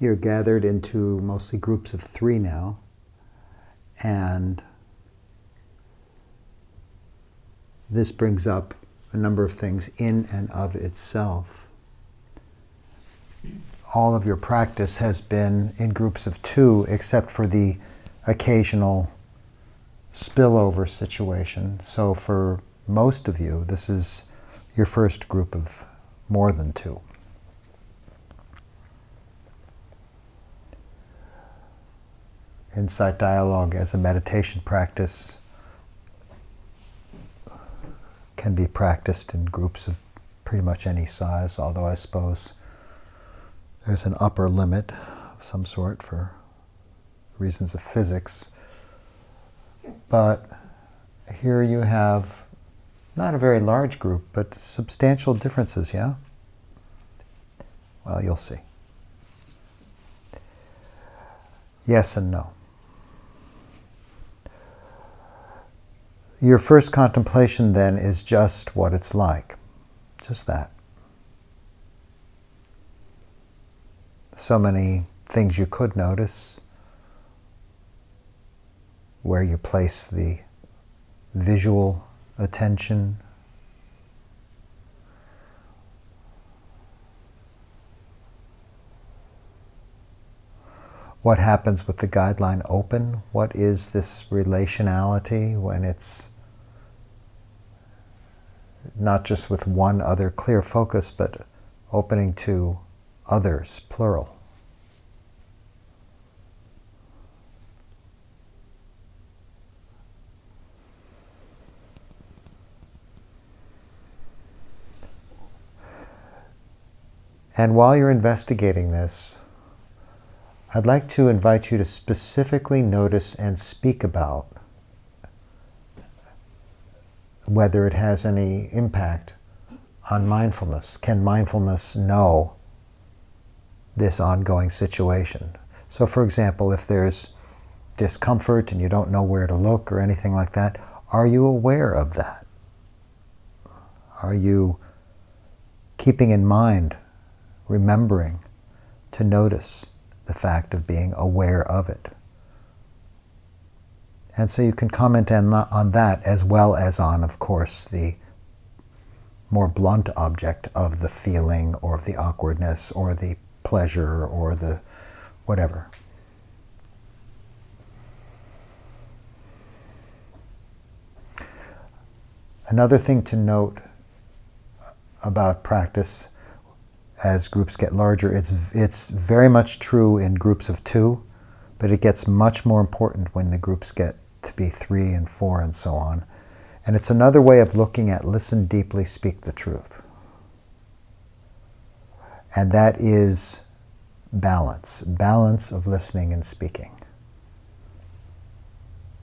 You're gathered into mostly groups of three now, and this brings up a number of things in and of itself. All of your practice has been in groups of two, except for the occasional spillover situation. So for most of you, this is your first group of more than two. Insight Dialogue as a meditation practice can be practiced in groups of pretty much any size, although I suppose there's an upper limit of some sort for reasons of physics. But here you have not a very large group, but substantial differences, yeah? Well, you'll see. Yes and no. Your first contemplation then is just what it's like, just that. So many things you could notice, where you place the visual attention, what happens with the guideline open, what is this relationality when it's not just with one other clear focus, but opening to others, plural. And while you're investigating this, I'd like to invite you to specifically notice and speak about whether it has any impact on mindfulness. Can mindfulness know this ongoing situation? So for example, if there's discomfort and you don't know where to look or anything like that, are you aware of that? Are you keeping in mind, remembering to notice the fact of being aware of it? And so you can comment on that as well as on, of course, the more blunt object of the feeling or of the awkwardness or the pleasure or the whatever. Another thing to note about practice as groups get larger, it's very much true in groups of two, but it gets much more important when the groups get to be 3 and 4 and so on. And it's another way of looking at listen deeply, speak the truth. And that is balance of listening and speaking.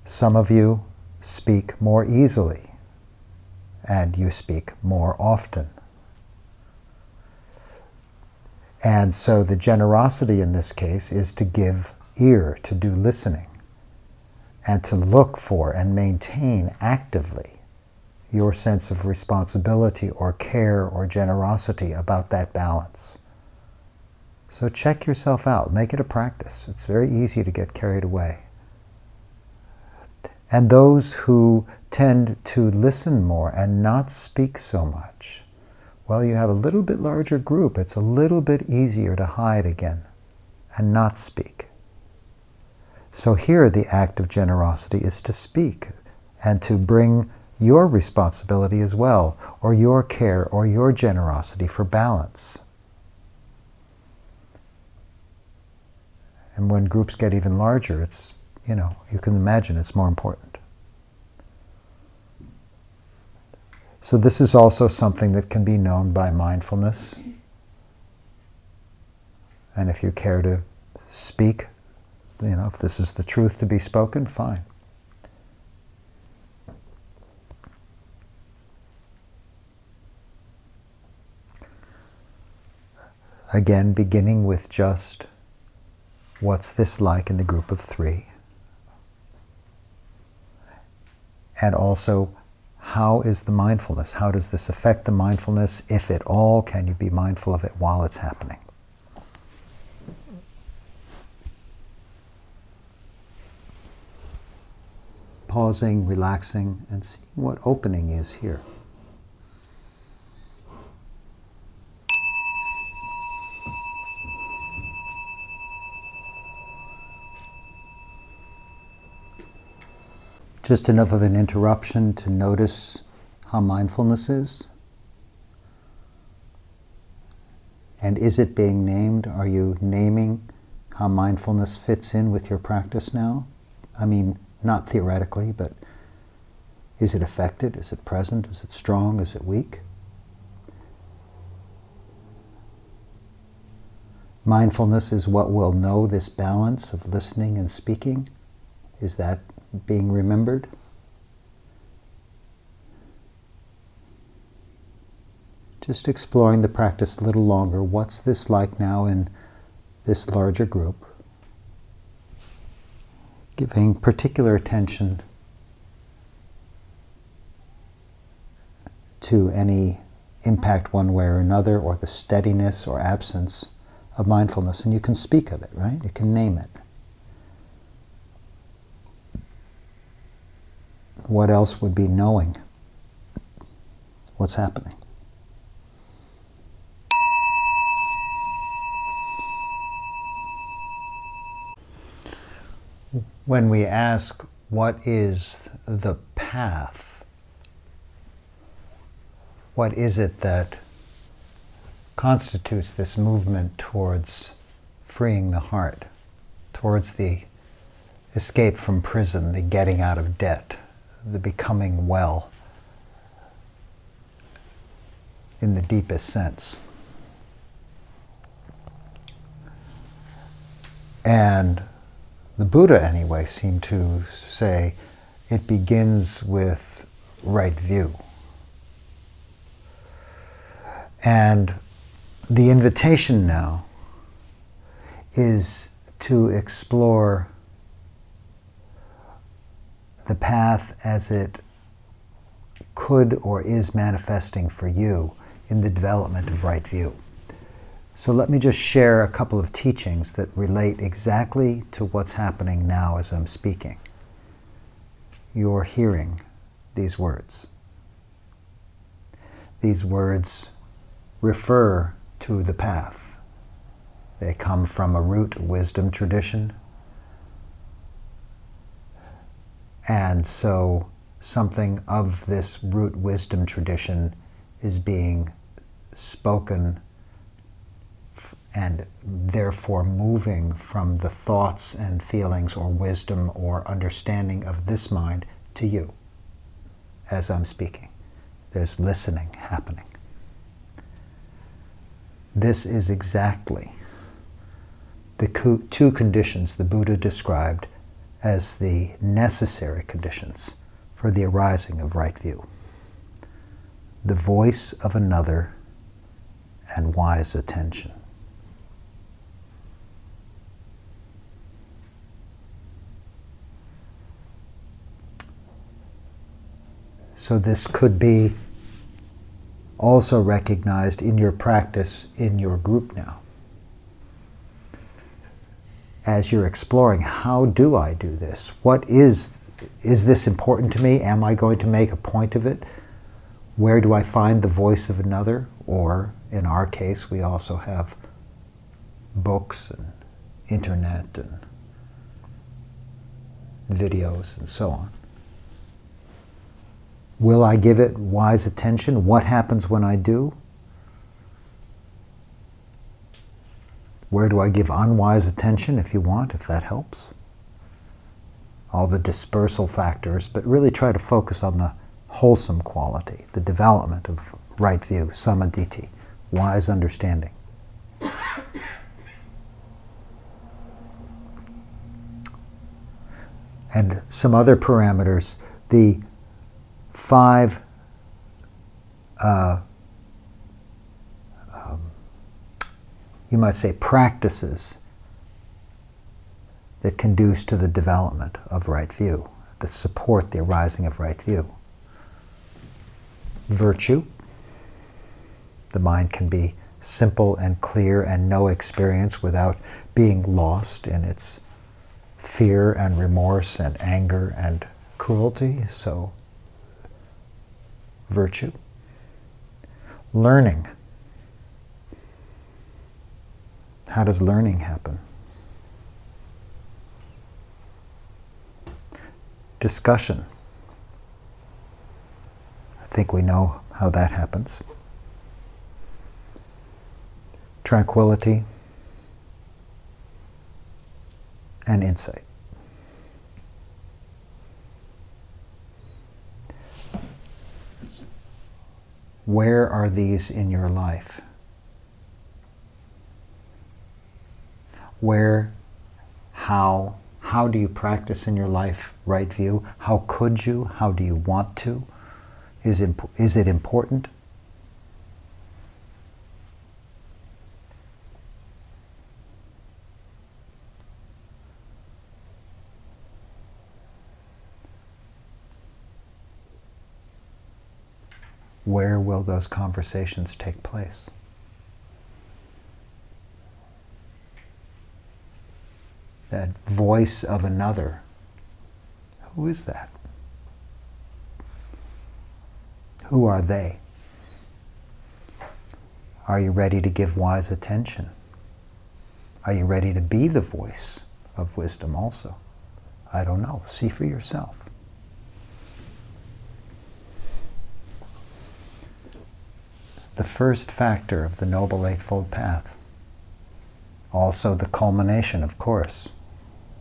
Some of you speak more easily, and you speak more often. And so the generosity in this case is to give ear, to do listening, and to look for and maintain actively your sense of responsibility or care or generosity about that balance. So check yourself out, make it a practice. It's very easy to get carried away. And those who tend to listen more and not speak so much, well, you have a little bit larger group. It's a little bit easier to hide again and not speak. So here the act of generosity is to speak and to bring your responsibility as well, or your care, or your generosity for balance. And when groups get even larger, it's, you can imagine it's more important. So this is also something that can be known by mindfulness. And if you care to speak, if this is the truth to be spoken, fine. Again, beginning with just what's this like in the group of 3. And also, how is the mindfulness? How does this affect the mindfulness, if at all? Can you be mindful of it while it's happening? pausing, relaxing, and seeing what opening is here. Just enough of an interruption to notice how mindfulness is. And is it being named? Are you naming how mindfulness fits in with your practice now? I mean, not theoretically, but is it affected? Is it present? Is it strong? Is it weak? Mindfulness is what will know this balance of listening and speaking. Is that being remembered? Just exploring the practice a little longer. What's this like now in this larger group? Giving particular attention to any impact one way or another, or the steadiness or absence of mindfulness. And you can speak of it, right? You can name it. What else would be knowing what's happening? When we ask, what is the path? What is it that constitutes this movement towards freeing the heart, towards the escape from prison, the getting out of debt, the becoming well in the deepest sense? And the Buddha, anyway, seemed to say it begins with right view. And the invitation now is to explore the path as it could or is manifesting for you in the development of right view. So let me just share a couple of teachings that relate exactly to what's happening now as I'm speaking. You're hearing these words. These words refer to the path. They come from a root wisdom tradition. And so something of this root wisdom tradition is being spoken and therefore moving from the thoughts and feelings or wisdom or understanding of this mind to you as I'm speaking. There's listening happening. This is exactly the two conditions the Buddha described as the necessary conditions for the arising of right view. The voice of another and wise attention. So this could be also recognized in your practice in your group now. As you're exploring, how do I do this? What is this important to me? Am I going to make a point of it? Where do I find the voice of another? Or in our case, we also have books and internet and videos and so on. Will I give it wise attention? What happens when I do? Where do I give unwise attention, if you want, if that helps? All the dispersal factors, but really try to focus on the wholesome quality, the development of right view, samadhi, wise understanding. And some other parameters, the 5 you might say practices that conduce to the development of right view, that support the arising of right view. Virtue. The mind can be simple and clear and know experience without being lost in its fear and remorse and anger and cruelty, so virtue. Learning. How does learning happen? Discussion. I think we know how that happens. Tranquility and insight. Where are these in your life? Where, how do you practice in your life right view? How could you? How do you want to? Is it important? Where will those conversations take place? That voice of another, who is that? Who are they? Are you ready to give wise attention? Are you ready to be the voice of wisdom also? I don't know. See for yourself. The first factor of the Noble Eightfold Path. Also the culmination, of course.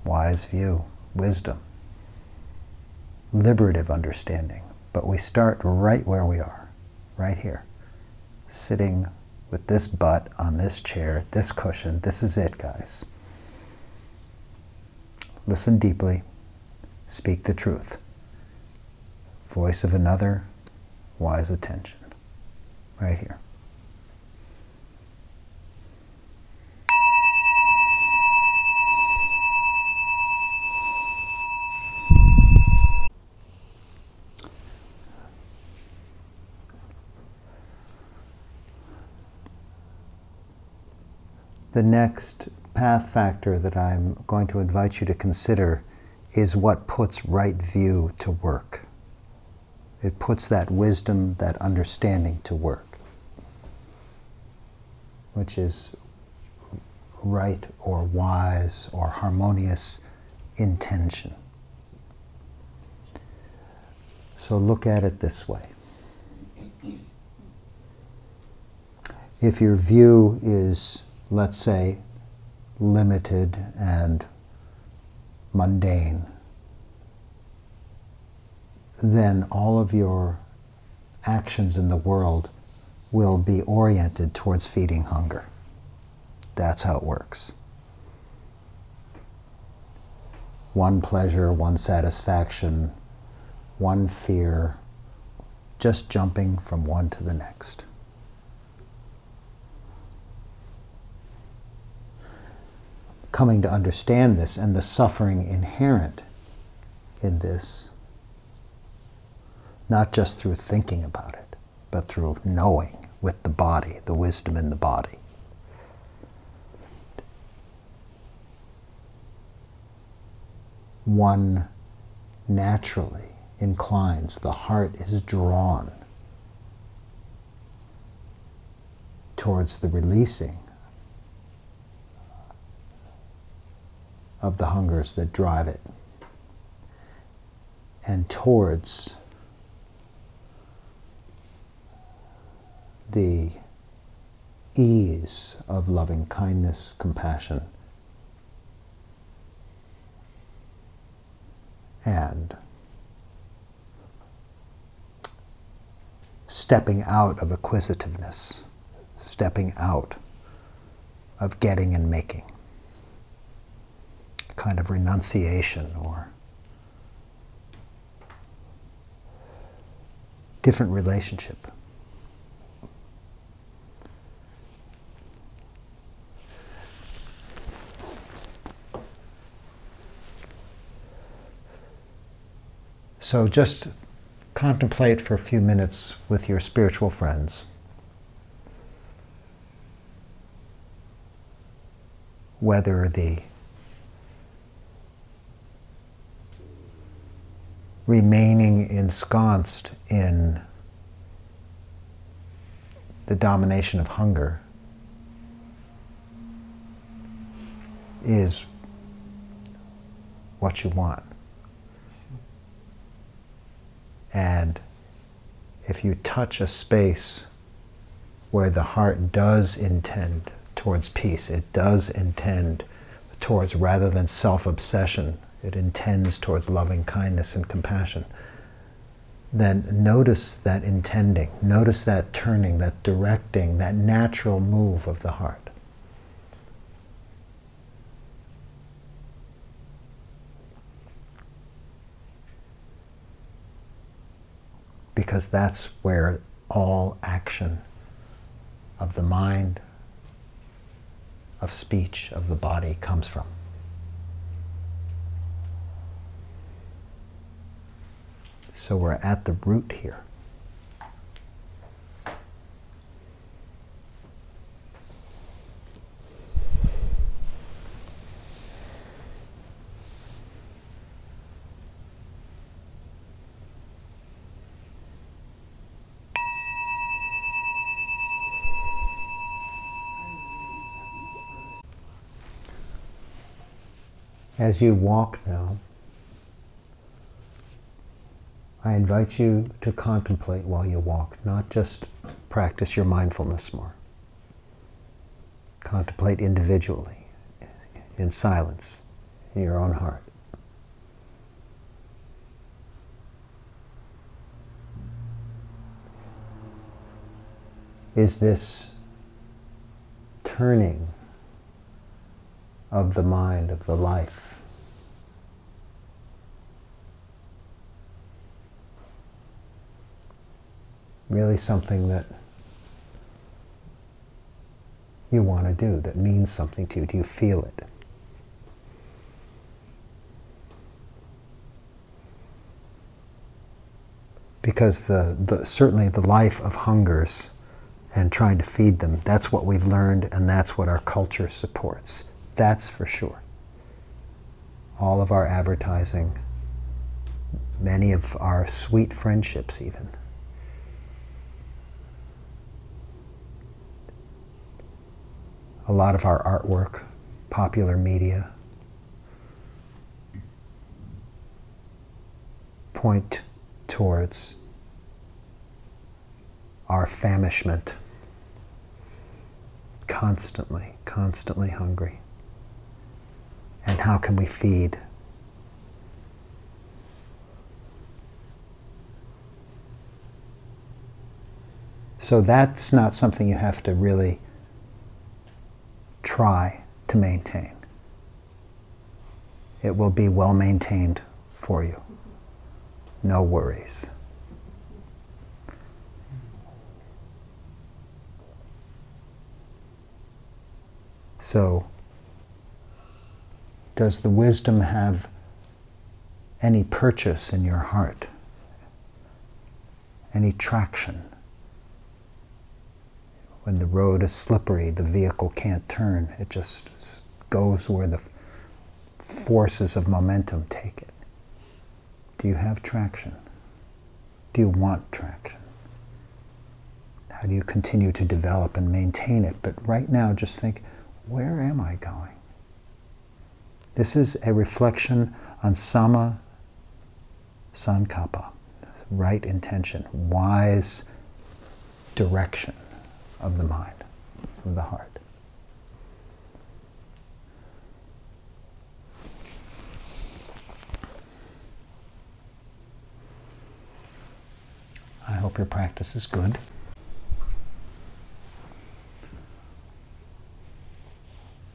Wise view, wisdom, liberative understanding. But we start right where we are, right here. Sitting with this butt on this chair, this cushion. This is it, guys. Listen deeply. Speak the truth. Voice of another, wise attention. Right here. The next path factor that I'm going to invite you to consider is what puts right view to work. It puts that wisdom, that understanding to work, which is right or wise or harmonious intention. So look at it this way. If your view is, let's say, limited and mundane, then all of your actions in the world will be oriented towards feeding hunger. That's how it works. One pleasure, one satisfaction, one fear, just jumping from one to the next. Coming to understand this and the suffering inherent in this, not just through thinking about it, but through knowing with the body, the wisdom in the body. One naturally inclines, the heart is drawn towards the releasing of the hungers that drive it, and towards the ease of loving kindness, compassion, and stepping out of acquisitiveness, stepping out of getting and making, a kind of renunciation or different relationship. So just contemplate for a few minutes with your spiritual friends whether the remaining ensconced in the domination of hunger is what you want. And if you touch a space where the heart does intend towards peace, it does intend towards, rather than self-obsession, it intends towards loving kindness and compassion, then notice that intending, notice that turning, that directing, that natural move of the heart. Because that's where all action of the mind, of speech, of the body comes from. So we're at the root here. As you walk now, I invite you to contemplate while you walk, not just practice your mindfulness more. Contemplate individually, in silence, in your own heart. Is this turning of the mind, of the life, really something that you want to do, that means something to you? Do you feel it? Because certainly the life of hungers and trying to feed them, that's what we've learned and that's what our culture supports. That's for sure. All of our advertising, many of our sweet friendships even, a lot of our artwork, popular media, point towards our famishment, constantly hungry. And how can we feed? So that's not something you have to really try to maintain. It will be well maintained for you. No worries. So, does the wisdom have any purchase in your heart? Any traction? When the road is slippery, the vehicle can't turn. It just goes where the forces of momentum take it. Do you have traction? Do you want traction? How do you continue to develop and maintain it? But right now, just think, where am I going? This is a reflection on sama sankappa, right intention, wise direction of the mind, of the heart. I hope your practice is good.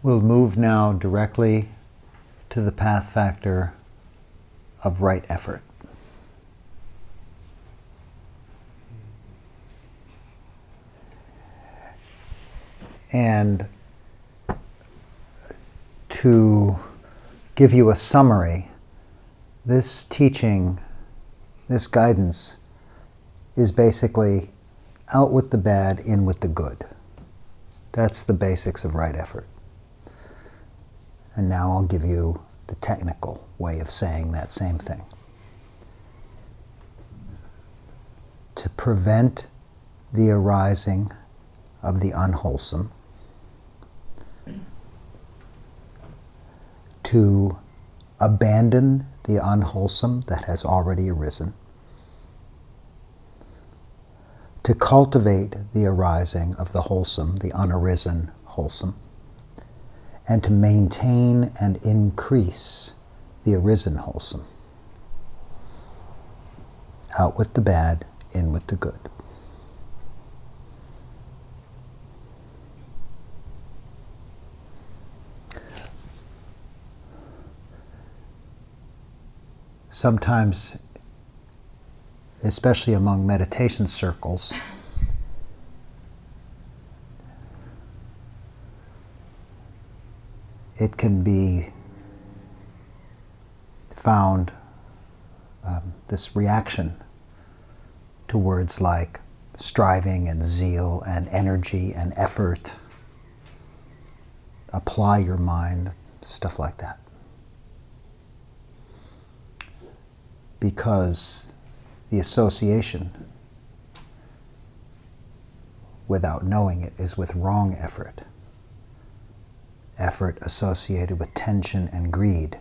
We'll move now directly to the path factor of right effort. And to give you a summary, this teaching, this guidance, is basically out with the bad, in with the good. That's the basics of right effort. And now I'll give you the technical way of saying that same thing. to prevent the arising of the unwholesome, to abandon the unwholesome that has already arisen, to cultivate the arising of the wholesome, the unarisen wholesome, and to maintain and increase the arisen wholesome. Out with the bad, in with the good. Sometimes, especially among meditation circles, it can be found this reaction to words like striving and zeal and energy and effort, apply your mind, stuff like that. Because the association, without knowing it, is with wrong effort. Effort associated with tension and greed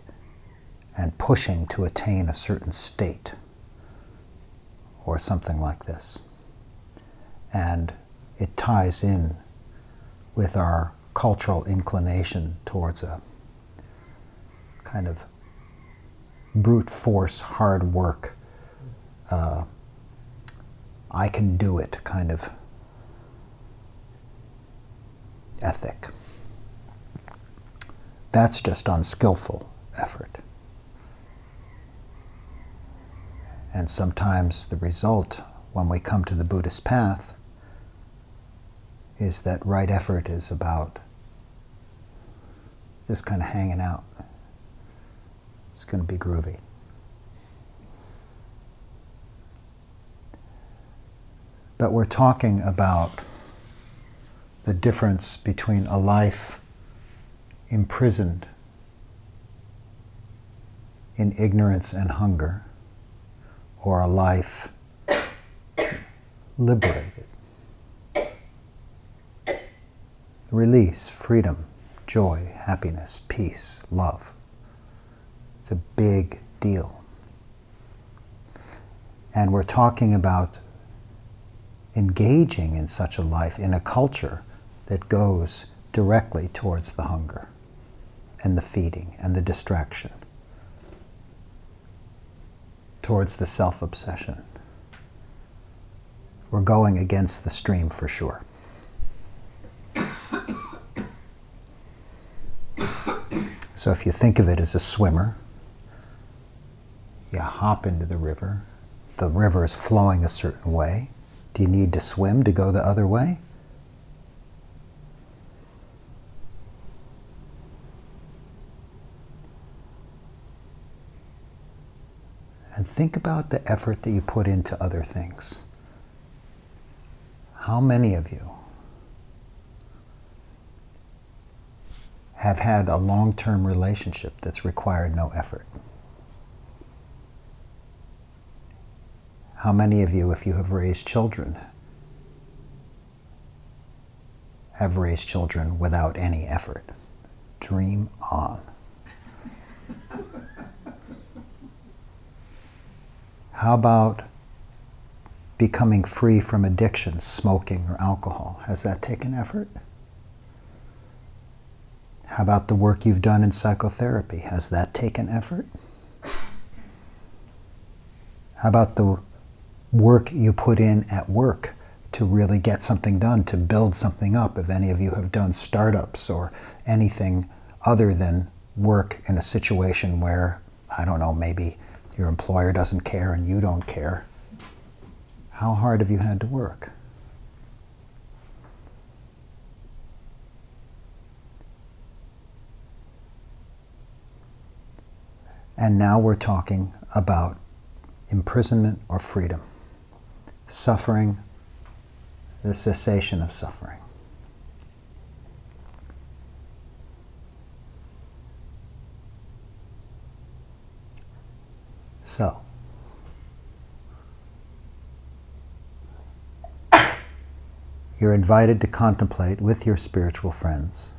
and pushing to attain a certain state or something like this. And it ties in with our cultural inclination towards a kind of brute force, hard work, I can do it kind of ethic. That's just unskillful effort. And sometimes the result, when we come to the Buddhist path, is that right effort is about just kind of hanging out. It's going to be groovy. But we're talking about the difference between a life imprisoned in ignorance and hunger, or a life liberated. Release, freedom, joy, happiness, peace, love. It's a big deal. And we're talking about engaging in such a life in a culture that goes directly towards the hunger and the feeding and the distraction, towards the self-obsession. We're going against the stream for sure. So if you think of it as a swimmer, you hop into the river is flowing a certain way. Do you need to swim to go the other way? And think about the effort that you put into other things. How many of you have had a long-term relationship that's required no effort? How many of you, if you have raised children, have raised children without any effort? Dream on. How about becoming free from addictions, smoking or alcohol? Has that taken effort? How about the work you've done in psychotherapy? Has that taken effort? How about the work you put in at work to really get something done, to build something up? If any of you have done startups or anything other than work in a situation where, I don't know, maybe your employer doesn't care and you don't care. How hard have you had to work? And now we're talking about imprisonment or freedom, suffering, the cessation of suffering. So, you're invited to contemplate with your spiritual friends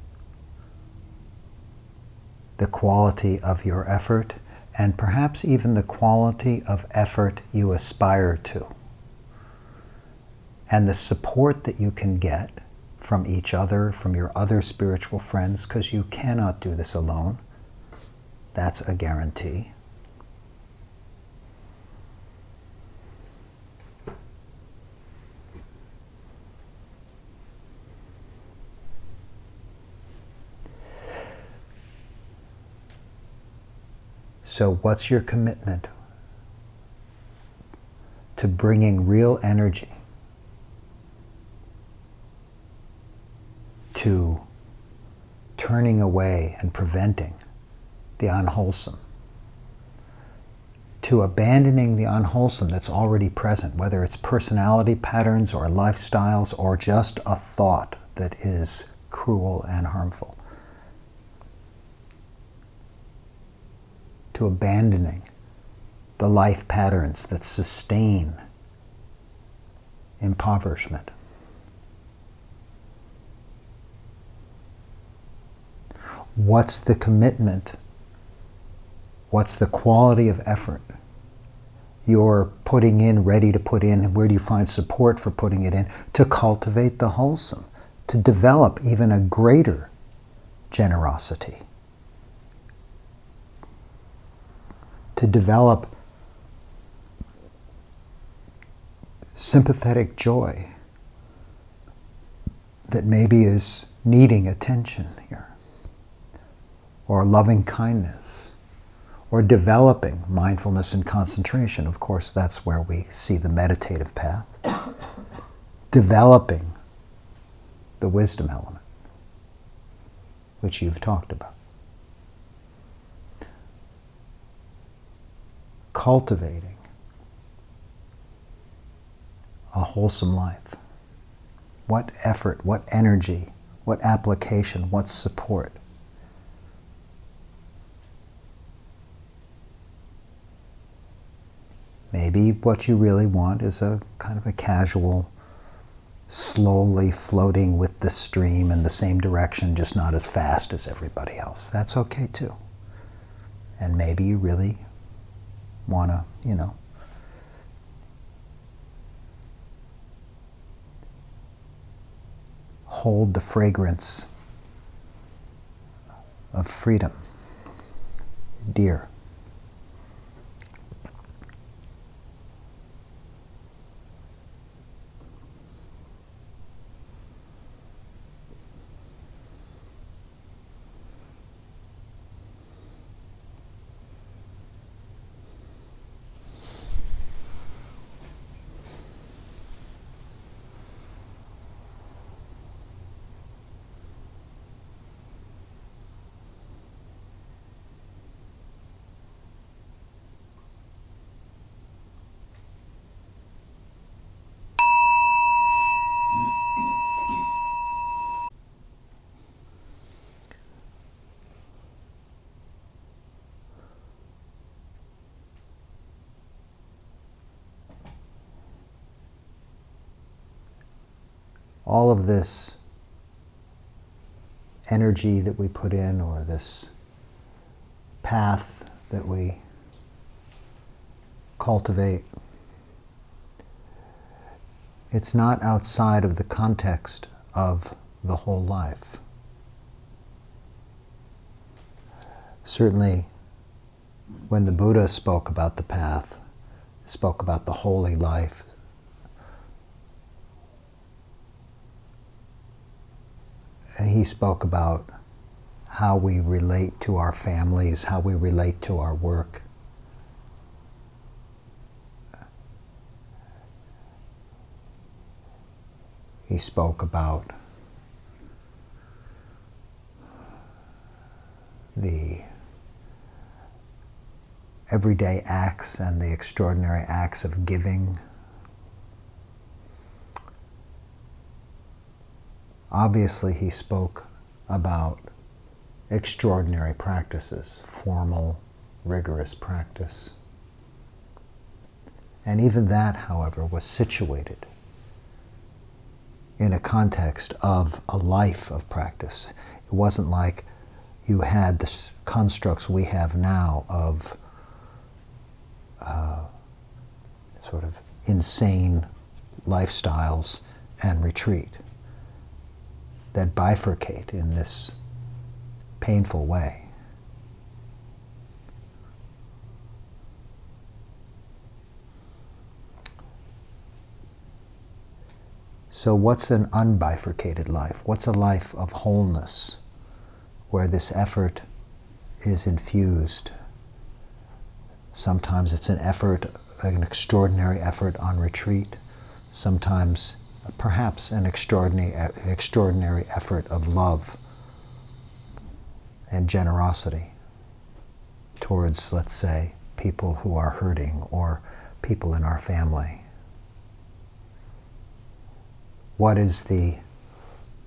the quality of your effort, and perhaps even the quality of effort you aspire to, and the support that you can get from each other, from your other spiritual friends, because you cannot do this alone. That's a guarantee. So what's your commitment to bringing real energy to turning away and preventing the unwholesome, to abandoning the unwholesome that's already present, whether it's personality patterns or lifestyles or just a thought that is cruel and harmful? To abandoning the life patterns that sustain impoverishment. What's the commitment? What's the quality of effort you're putting in, ready to put in, and where do you find support for putting it in to cultivate the wholesome, to develop even a greater generosity, to develop sympathetic joy that maybe is needing attention here, or loving kindness, or developing mindfulness and concentration. Of course, that's where we see the meditative path. Developing the wisdom element, which you've talked about. Cultivating a wholesome life. What effort, what energy, what application, what support? Maybe what you really want is a kind of a casual, slowly floating with the stream in the same direction, just not as fast as everybody else. That's okay too. And maybe you really want to, hold the fragrance of freedom dear. All of this energy that we put in, or this path that we cultivate, it's not outside of the context of the whole life. Certainly, when the Buddha spoke about the path, spoke about the holy life, he spoke about how we relate to our families, how we relate to our work. He spoke about the everyday acts and the extraordinary acts of giving. Obviously, he spoke about extraordinary practices, formal, rigorous practice. And even that, however, was situated in a context of a life of practice. It wasn't like you had the constructs we have now of sort of insane lifestyles and retreat that bifurcate in this painful way. So what's an unbifurcated life? What's a life of wholeness where this effort is infused? Sometimes it's an effort, an extraordinary effort on retreat. Sometimes perhaps an extraordinary effort of love and generosity towards, let's say, people who are hurting or people in our family. What does the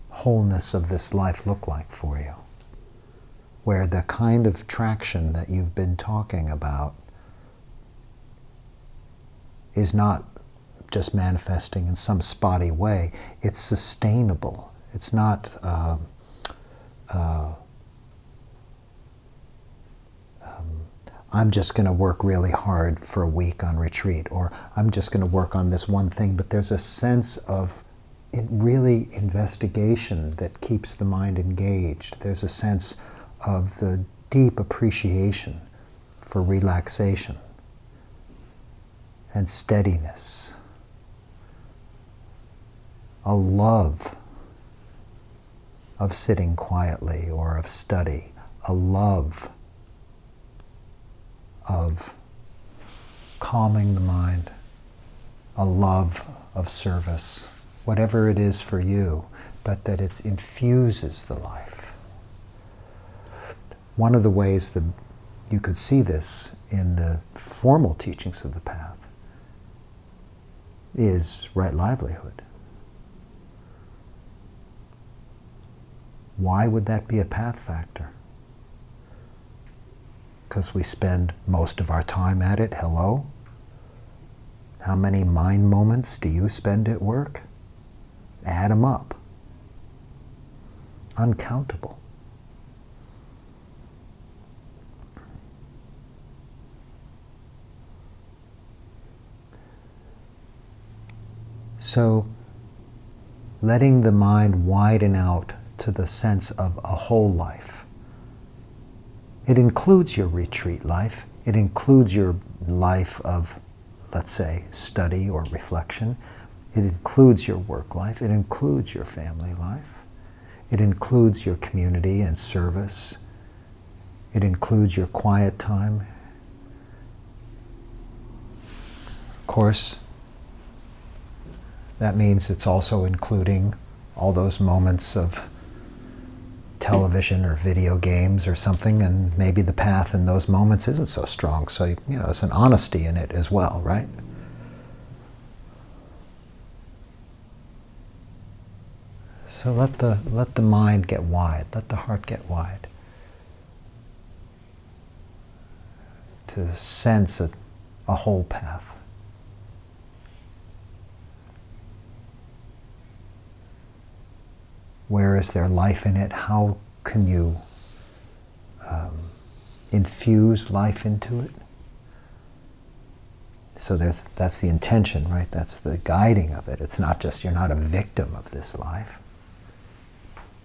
wholeness of this life look like for you? Where the kind of traction that you've been talking about is not just manifesting in some spotty way, it's sustainable. It's not I'm just going to work really hard for a week on retreat, or I'm just going to work on this one thing, but there's a sense of really investigation that keeps the mind engaged. There's a sense of the deep appreciation for relaxation and steadiness, a love of sitting quietly or of study, a love of calming the mind, a love of service, whatever it is for you, but that it infuses the life. One of the ways that you could see this in the formal teachings of the path is right livelihood. Why would that be a path factor? Because we spend most of our time at it. Hello? How many mind moments do you spend at work? Add them up. Uncountable. So, letting the mind widen out to the sense of a whole life. It includes your retreat life. It includes your life of, let's say, study or reflection. It includes your work life. It includes your family life. It includes your community and service. It includes your quiet time. Of course, that means it's also including all those moments of television or video games or something, and maybe the path in those moments isn't so strong. So, it's an honesty in it as well, right? So let the mind get wide, let the heart get wide. To sense a whole path. Where is there life in it? How can you infuse life into it? So that's the intention, right? That's the guiding of it. It's not just, you're not a victim of this life.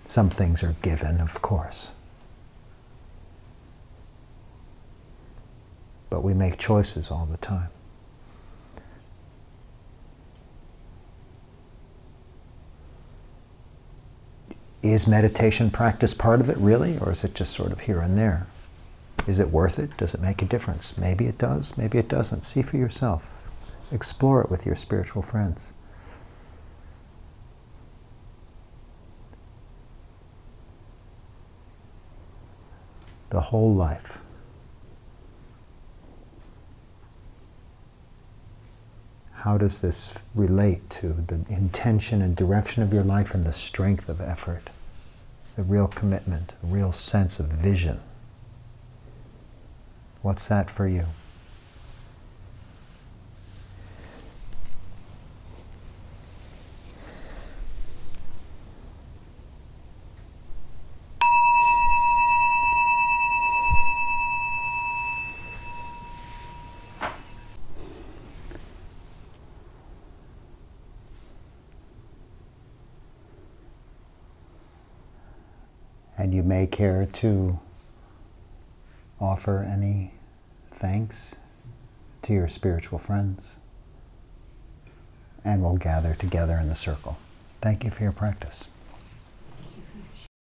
Some things are given, of course. But we make choices all the time. Is meditation practice part of it, really? Or is it just sort of here and there? Is it worth it? Does it make a difference? Maybe it does, maybe it doesn't. See for yourself. Explore it with your spiritual friends. The whole life. How does this relate to the intention and direction of your life and the strength of effort, the real commitment, the real sense of vision? What's that for you? And you may care to offer any thanks to your spiritual friends. And we'll gather together in the circle. Thank you for your practice.